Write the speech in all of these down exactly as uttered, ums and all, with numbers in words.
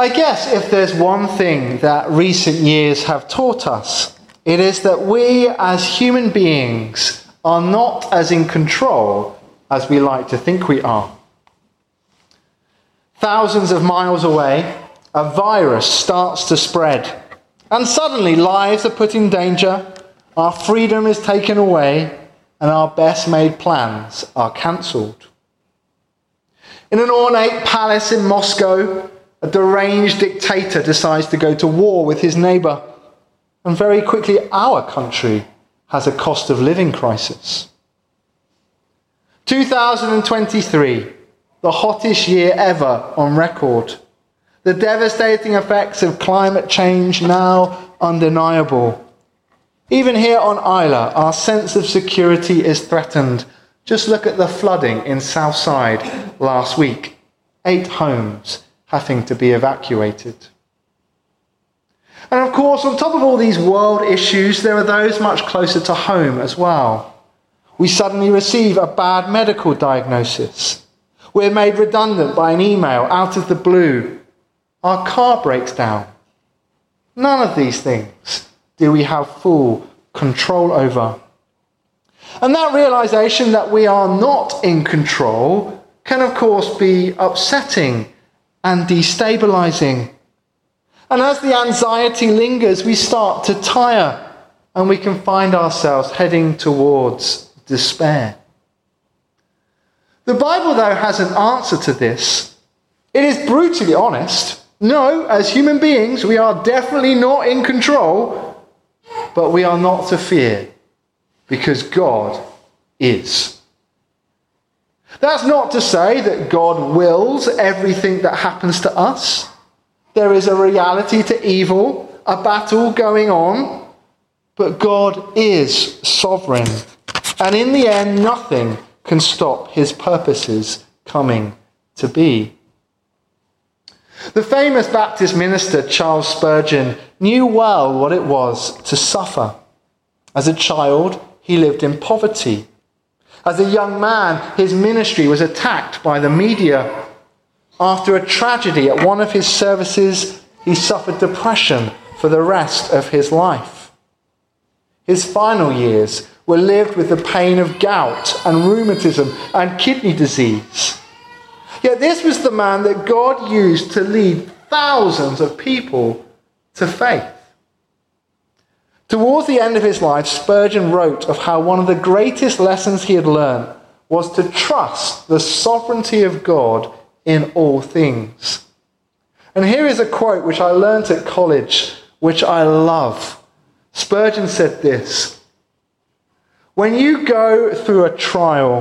I guess if there's one thing that recent years have taught us, it is that we as human beings are not as in control as we like to think we are. Thousands of miles away, a virus starts to spread, and suddenly lives are put in danger, our freedom is taken away, and our best-made plans are cancelled. In an ornate palace in Moscow, a deranged dictator decides to go to war with his neighbour, and very quickly our country has a cost of living crisis. two thousand twenty-three, the hottest year ever on record. The devastating effects of climate change now undeniable. Even here on Isla, our sense of security is threatened. Just look at the flooding in Southside last week. Eight homes having to be evacuated. And of course, on top of all these world issues, there are those much closer to home as well. We suddenly receive a bad medical diagnosis. We're made redundant by an email out of the blue. Our car breaks down. None of these things do we have full control over. And that realization that we are not in control can, of course, be upsetting and destabilizing. And as the anxiety lingers, we start to tire, and we can find ourselves heading towards despair. The Bible, though, has an answer to this. It is brutally honest. No, as human beings, we are definitely not in control, but we are not to fear, because God is. That's not to say that God wills everything that happens to us. There is a reality to evil, a battle going on, but God is sovereign. And in the end, nothing can stop his purposes coming to be. The famous Baptist minister Charles Spurgeon knew well what it was to suffer. As a child, he lived in poverty. As a young man, his ministry was attacked by the media. After a tragedy at one of his services, he suffered depression for the rest of his life. His final years were lived with the pain of gout and rheumatism and kidney disease. Yet this was the man that God used to lead thousands of people to faith. Towards the end of his life, Spurgeon wrote of how one of the greatest lessons he had learned was to trust the sovereignty of God in all things. And here is a quote which I learnt at college, which I love. Spurgeon said this: "When you go through a trial,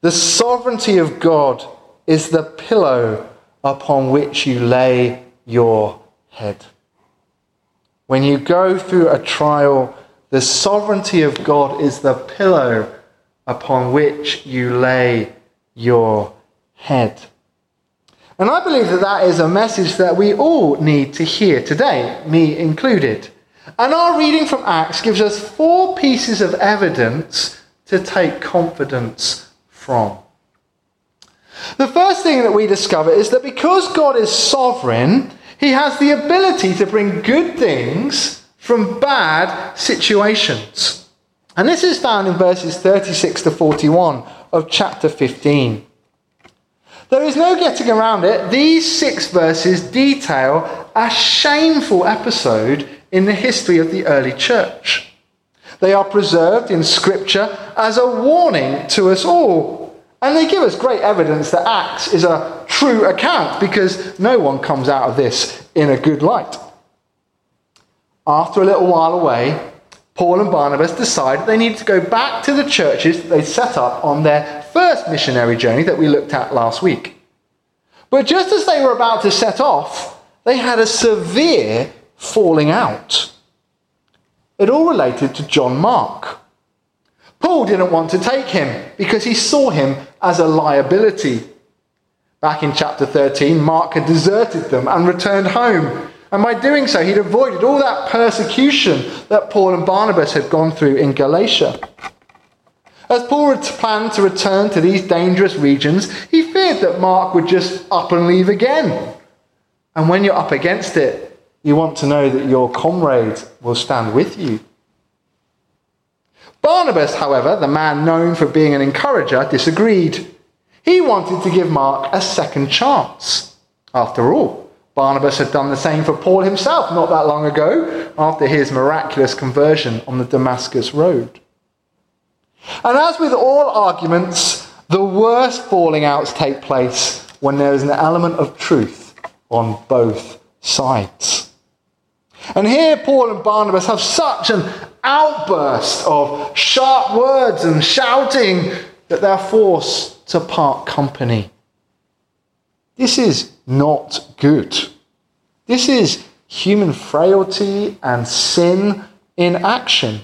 the sovereignty of God is the pillow upon which you lay your head." When you go through a trial, the sovereignty of God is the pillow upon which you lay your head. And I believe that that is a message that we all need to hear today, me included. And our reading from Acts gives us four pieces of evidence to take confidence from. The first thing that we discover is that because God is sovereign, he has the ability to bring good things from bad situations. And this is found in verses thirty-six to forty-one of chapter fifteen. There is no getting around it. These six verses detail a shameful episode in the history of the early church. They are preserved in Scripture as a warning to us all. And they give us great evidence that Acts is a true account, because no one comes out of this in a good light. After a little while away, Paul and Barnabas decide they need to go back to the churches that they set up on their first missionary journey that we looked at last week. But just as they were about to set off, they had a severe falling out. It all related to John Mark. Paul didn't want to take him because he saw him as a liability. Back in chapter thirteen, Mark had deserted them and returned home. And by doing so, he'd avoided all that persecution that Paul and Barnabas had gone through in Galatia. As Paul had planned to return to these dangerous regions, he feared that Mark would just up and leave again. And when you're up against it, you want to know that your comrade will stand with you. Barnabas, however, the man known for being an encourager, disagreed. He wanted to give Mark a second chance. After all, Barnabas had done the same for Paul himself not that long ago, after his miraculous conversion on the Damascus Road. And as with all arguments, the worst falling outs take place when there is an element of truth on both sides. And here Paul and Barnabas have such an outburst of sharp words and shouting that they're forced to part company. This is not good. This is human frailty and sin in action.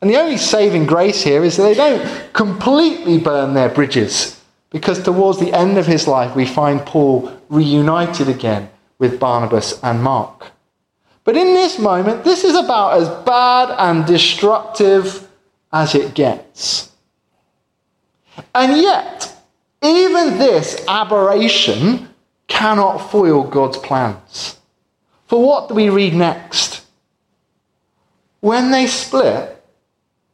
And the only saving grace here is that they don't completely burn their bridges, because towards the end of his life we find Paul reunited again with Barnabas and Mark. But in this moment, this is about as bad and destructive as it gets. And yet, even this aberration cannot foil God's plans. For what do we read next? When they split,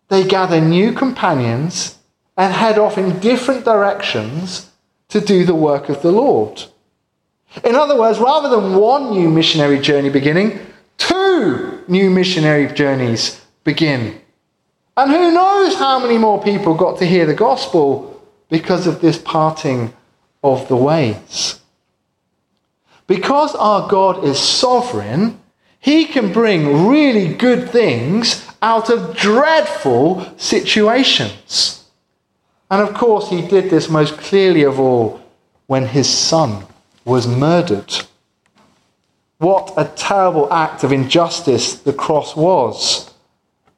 they gather new companions and head off in different directions to do the work of the Lord. In other words, rather than one new missionary journey beginning, two new missionary journeys begin. And who knows how many more people got to hear the gospel because of this parting of the ways. Because our God is sovereign, he can bring really good things out of dreadful situations. And of course, he did this most clearly of all when his son was murdered. What a terrible act of injustice the cross was.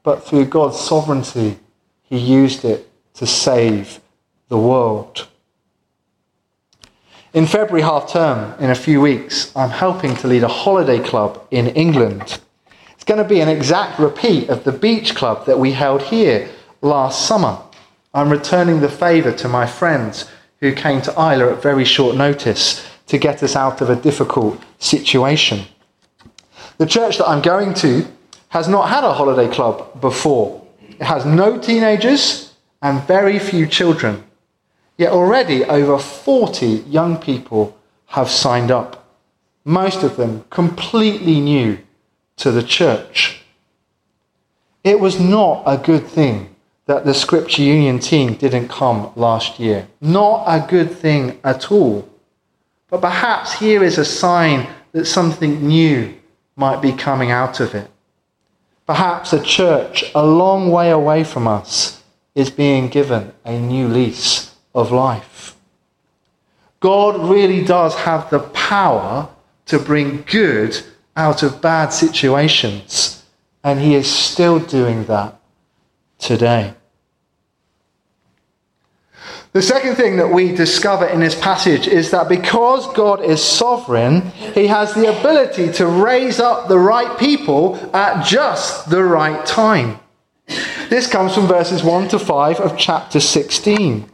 But through God's sovereignty, he used it to save the world. In February half-term, in a few weeks, I'm helping to lead a holiday club in England. It's going to be an exact repeat of the beach club that we held here last summer. I'm returning the favour to my friends who came to Isla at very short notice to get us out of a difficult situation. The church that I'm going to has not had a holiday club before. It has no teenagers and very few children. Yet already over forty young people have signed up. Most of them completely new to the church. It was not a good thing that the Scripture Union team didn't come last year. Not a good thing at all. But perhaps here is a sign that something new might be coming out of it. Perhaps a church a long way away from us is being given a new lease of life. God really does have the power to bring good out of bad situations, and he is still doing that today. The second thing that we discover in this passage is that because God is sovereign, he has the ability to raise up the right people at just the right time. This comes from verses one to five of chapter sixteen.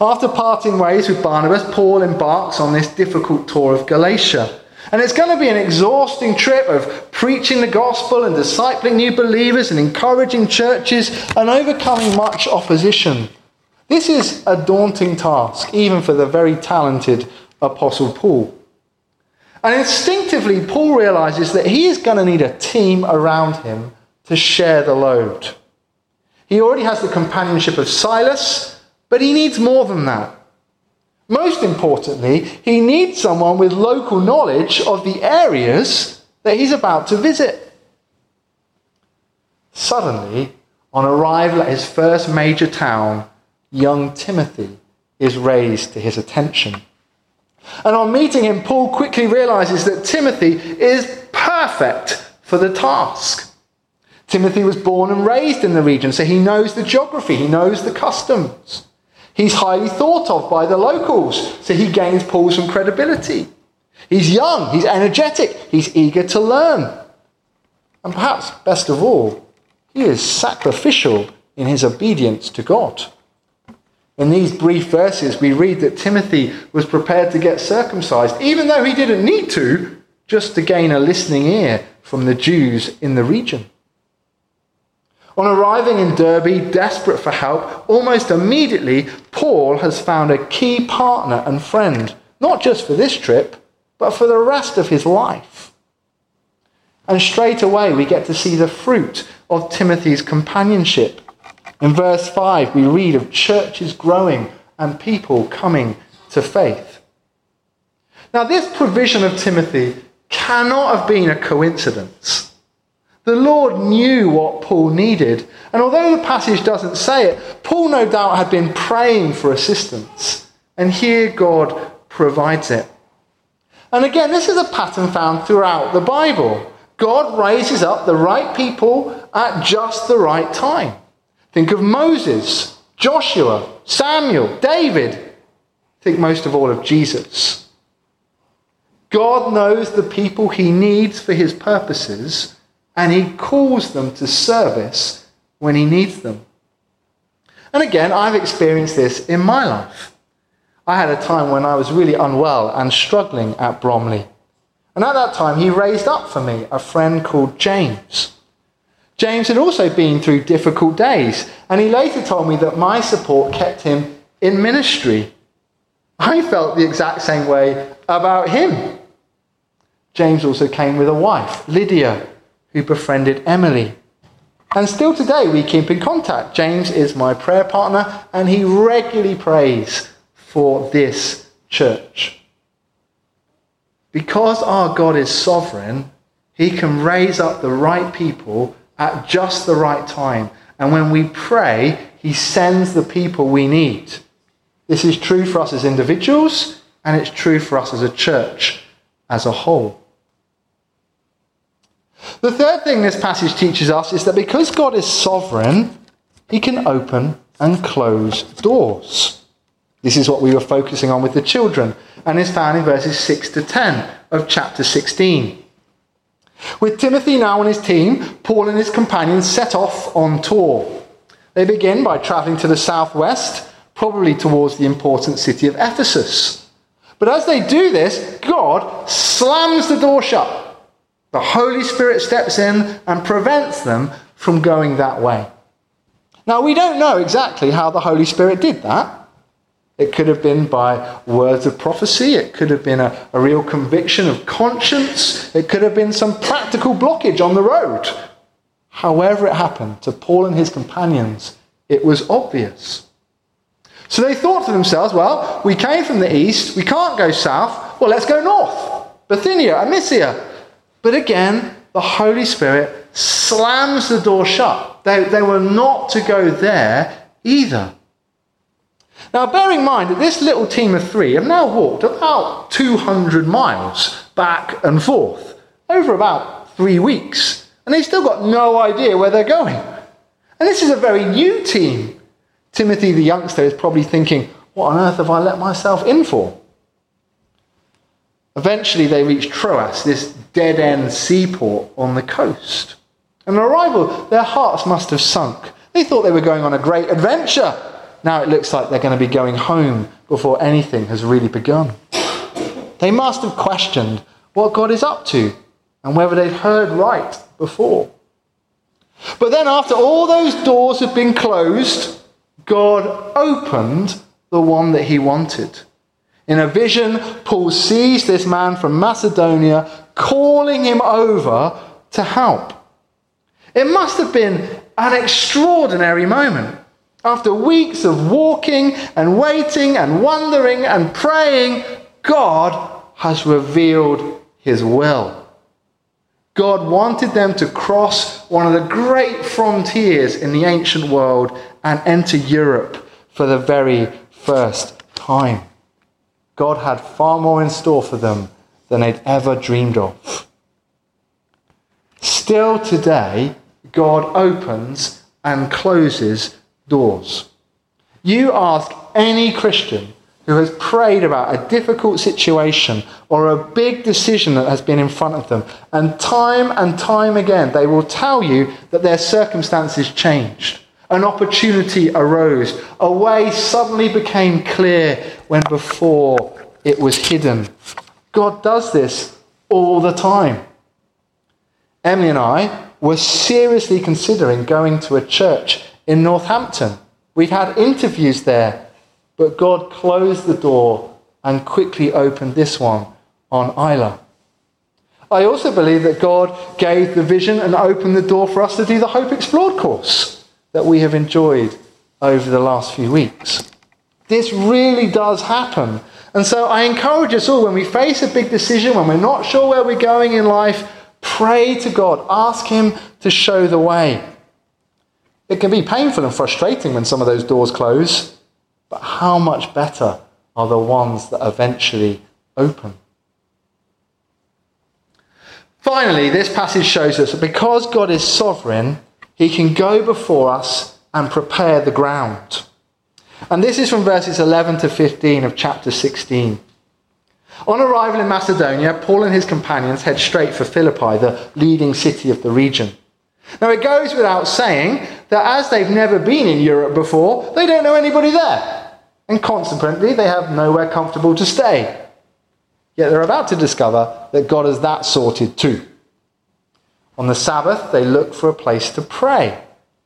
After parting ways with Barnabas, Paul embarks on this difficult tour of Galatia. And it's going to be an exhausting trip of preaching the gospel and discipling new believers and encouraging churches and overcoming much opposition. This is a daunting task, even for the very talented Apostle Paul. And instinctively, Paul realizes that he is going to need a team around him to share the load. He already has the companionship of Silas, but he needs more than that. Most importantly, he needs someone with local knowledge of the areas that he's about to visit. Suddenly, on arrival at his first major town, young Timothy is raised to his attention. And on meeting him, Paul quickly realizes that Timothy is perfect for the task. Timothy was born and raised in the region, so he knows the geography, he knows the customs. He's highly thought of by the locals, so he gains Paul's credibility. He's young, he's energetic, he's eager to learn. And perhaps best of all, he is sacrificial in his obedience to God. In these brief verses, we read that Timothy was prepared to get circumcised, even though he didn't need to, just to gain a listening ear from the Jews in the region. On arriving in Derby, desperate for help, almost immediately, Paul has found a key partner and friend, not just for this trip, but for the rest of his life. And straight away, we get to see the fruit of Timothy's companionship. In verse five, we read of churches growing and people coming to faith. Now, this provision of Timothy cannot have been a coincidence. The Lord knew what Paul needed, and although the passage doesn't say it, Paul no doubt had been praying for assistance, and here God provides it. And again, this is a pattern found throughout the Bible. God raises up the right people at just the right time. Think of Moses, Joshua, Samuel, David. Think most of all of Jesus. God knows the people he needs for his purposes, and he calls them to service when he needs them. And again, I've experienced this in my life. I had a time when I was really unwell and struggling at Bromley. And at that time, he raised up for me a friend called James. James had also been through difficult days, and he later told me that my support kept him in ministry. I felt the exact same way about him. James also came with a wife, Lydia, who befriended Emily. And still today we keep in contact. James is my prayer partner, and he regularly prays for this church. Because our God is sovereign, he can raise up the right people at just the right time. And when we pray, he sends the people we need. This is true for us as individuals, and it's true for us as a church as a whole. The third thing this passage teaches us is that because God is sovereign, he can open and close doors. This is what we were focusing on with the children, and is found in verses six to ten of chapter sixteen. With Timothy now on his team, Paul and his companions set off on tour. They begin by travelling to the southwest, probably towards the important city of Ephesus. But as they do this, God slams the door shut. The Holy Spirit steps in and prevents them from going that way. Now, we don't know exactly how the Holy Spirit did that. It could have been by words of prophecy. It could have been a, a real conviction of conscience. It could have been some practical blockage on the road. However it happened to Paul and his companions, it was obvious. So they thought to themselves, well, we came from the east. We can't go south. Well, let's go north. Bithynia, Amicia. But again, the Holy Spirit slams the door shut. They, they were not to go there either. Now, bear in mind that this little team of three have now walked about two hundred miles back and forth over about three weeks. And they've still got no idea where they're going. And this is a very new team. Timothy, the youngster, is probably thinking, what on earth have I let myself in for? Eventually, they reach Troas, this dead-end seaport on the coast. On arrival, their hearts must have sunk. They thought they were going on a great adventure. Now it looks like they're going to be going home before anything has really begun. They must have questioned what God is up to and whether they'd heard right before. But then after all those doors had been closed, God opened the one that he wanted. In a vision, Paul sees this man from Macedonia calling him over to help. It must have been an extraordinary moment. After weeks of walking and waiting and wondering and praying, God has revealed his will. God wanted them to cross one of the great frontiers in the ancient world and enter Europe for the very first time. God had far more in store for them than they'd ever dreamed of. Still today, God opens and closes doors. You ask any Christian who has prayed about a difficult situation or a big decision that has been in front of them, and time and time again, they will tell you that their circumstances changed, An opportunity arose. A way suddenly became clear when before it was hidden. God does this all the time. Emily and I were seriously considering going to a church in Northampton. We'd had interviews there, but God closed the door and quickly opened this one on Isla. I also believe that God gave the vision and opened the door for us to do the Hope Explored course that we have enjoyed over the last few weeks. This really does happen. And so I encourage us all, when we face a big decision, when we're not sure where we're going in life, pray to God. Ask him to show the way. It can be painful and frustrating when some of those doors close, but how much better are the ones that eventually open? Finally, this passage shows us that because God is sovereign, he can go before us and prepare the ground. And this is from verses eleven to fifteen of chapter sixteen. On arrival in Macedonia, Paul and his companions head straight for Philippi, the leading city of the region. Now, it goes without saying that as they've never been in Europe before, they don't know anybody there. And consequently, they have nowhere comfortable to stay. Yet they're about to discover that God has that sorted too. On the Sabbath, they look for a place to pray.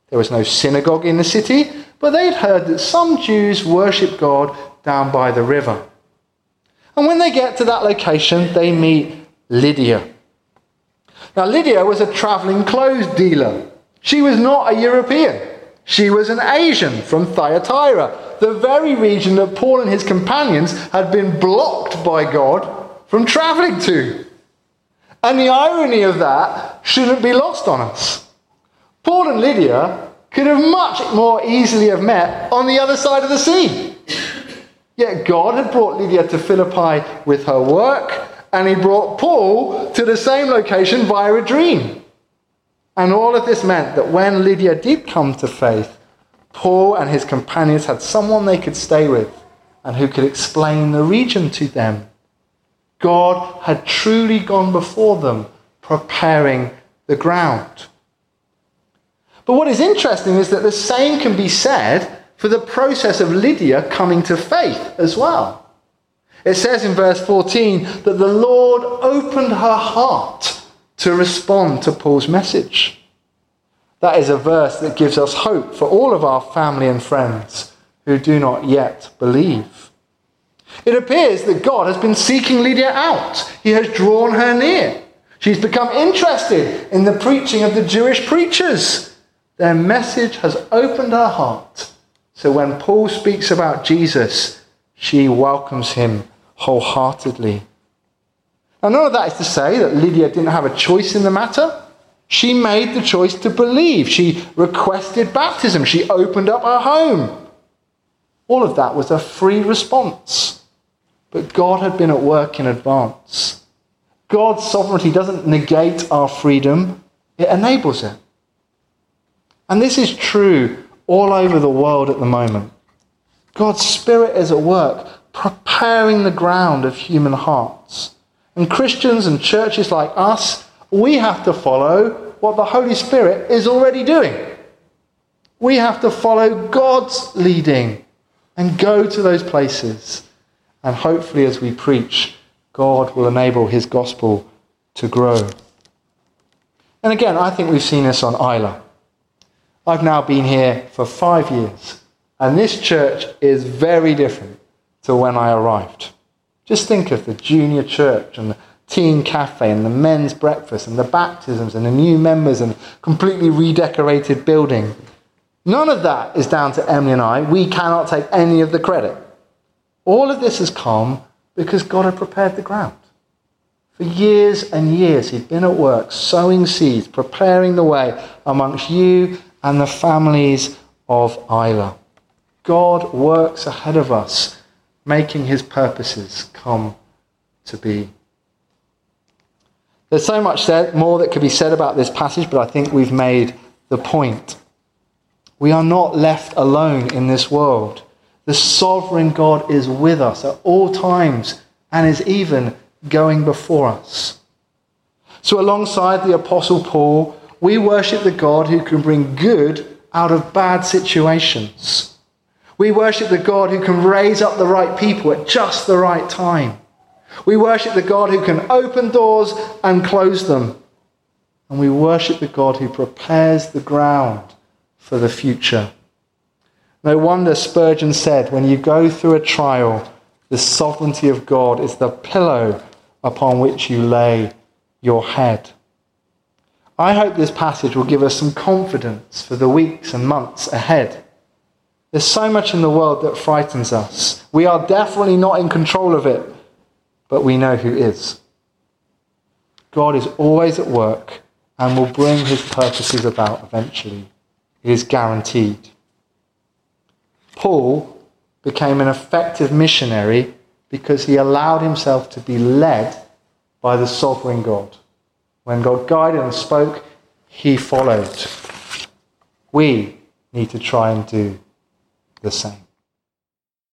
There was no synagogue in the city, but they'd heard that some Jews worship God down by the river. And when they get to that location, they meet Lydia. Now, Lydia was a traveling clothes dealer. She was not a European. She was an Asian from Thyatira, the very region that Paul and his companions had been blocked by God from travelling to. And the irony of that shouldn't be lost on us. Paul and Lydia could have much more easily have met on the other side of the sea. Yet God had brought Lydia to Philippi with her work, and he brought Paul to the same location via a dream. And all of this meant that when Lydia did come to faith, Paul and his companions had someone they could stay with and who could explain the region to them. God had truly gone before them, preparing the ground. But what is interesting is that the same can be said for the process of Lydia coming to faith as well. It says in verse fourteen that the Lord opened her heart to respond to Paul's message. That is a verse that gives us hope for all of our family and friends who do not yet believe. It appears that God has been seeking Lydia out. He has drawn her near. She's become interested in the preaching of the Jewish preachers. Their message has opened her heart. So when Paul speaks about Jesus, she welcomes him wholeheartedly. And none of that is to say that Lydia didn't have a choice in the matter. She made the choice to believe. She requested baptism. She opened up her home. All of that was a free response. But God had been at work in advance. God's sovereignty doesn't negate our freedom. It enables it. And this is true all over the world at the moment. God's Spirit is at work, preparing the ground of human hearts. And Christians and churches like us, we have to follow what the Holy Spirit is already doing. We have to follow God's leading and go to those places. And hopefully as we preach, God will enable his gospel to grow. And again, I think we've seen this on Isla. I've now been here for five years, and this church is very different to when I arrived. Just think of the junior church and the teen cafe and the men's breakfast and the baptisms and the new members and completely redecorated building. None of that is down to Emily and I. We cannot take any of the credit. All of this has come because God had prepared the ground. For years and years he'd been at work sowing seeds, preparing the way amongst you and the families of Isla. God works ahead of us, making his purposes come to be. There's so much said, more that could be said about this passage, but I think we've made the point. We are not left alone in this world. The sovereign God is with us at all times and is even going before us. So alongside the Apostle Paul, we worship the God who can bring good out of bad situations. We worship the God who can raise up the right people at just the right time. We worship the God who can open doors and close them. And we worship the God who prepares the ground for the future. No wonder Spurgeon said, when you go through a trial, the sovereignty of God is the pillow upon which you lay your head. I hope this passage will give us some confidence for the weeks and months ahead. There's so much in the world that frightens us. We are definitely not in control of it, but we know who is. God is always at work and will bring his purposes about eventually. It is guaranteed. Paul became an effective missionary because he allowed himself to be led by the sovereign God. When God guided and spoke, he followed. We need to try and do the same.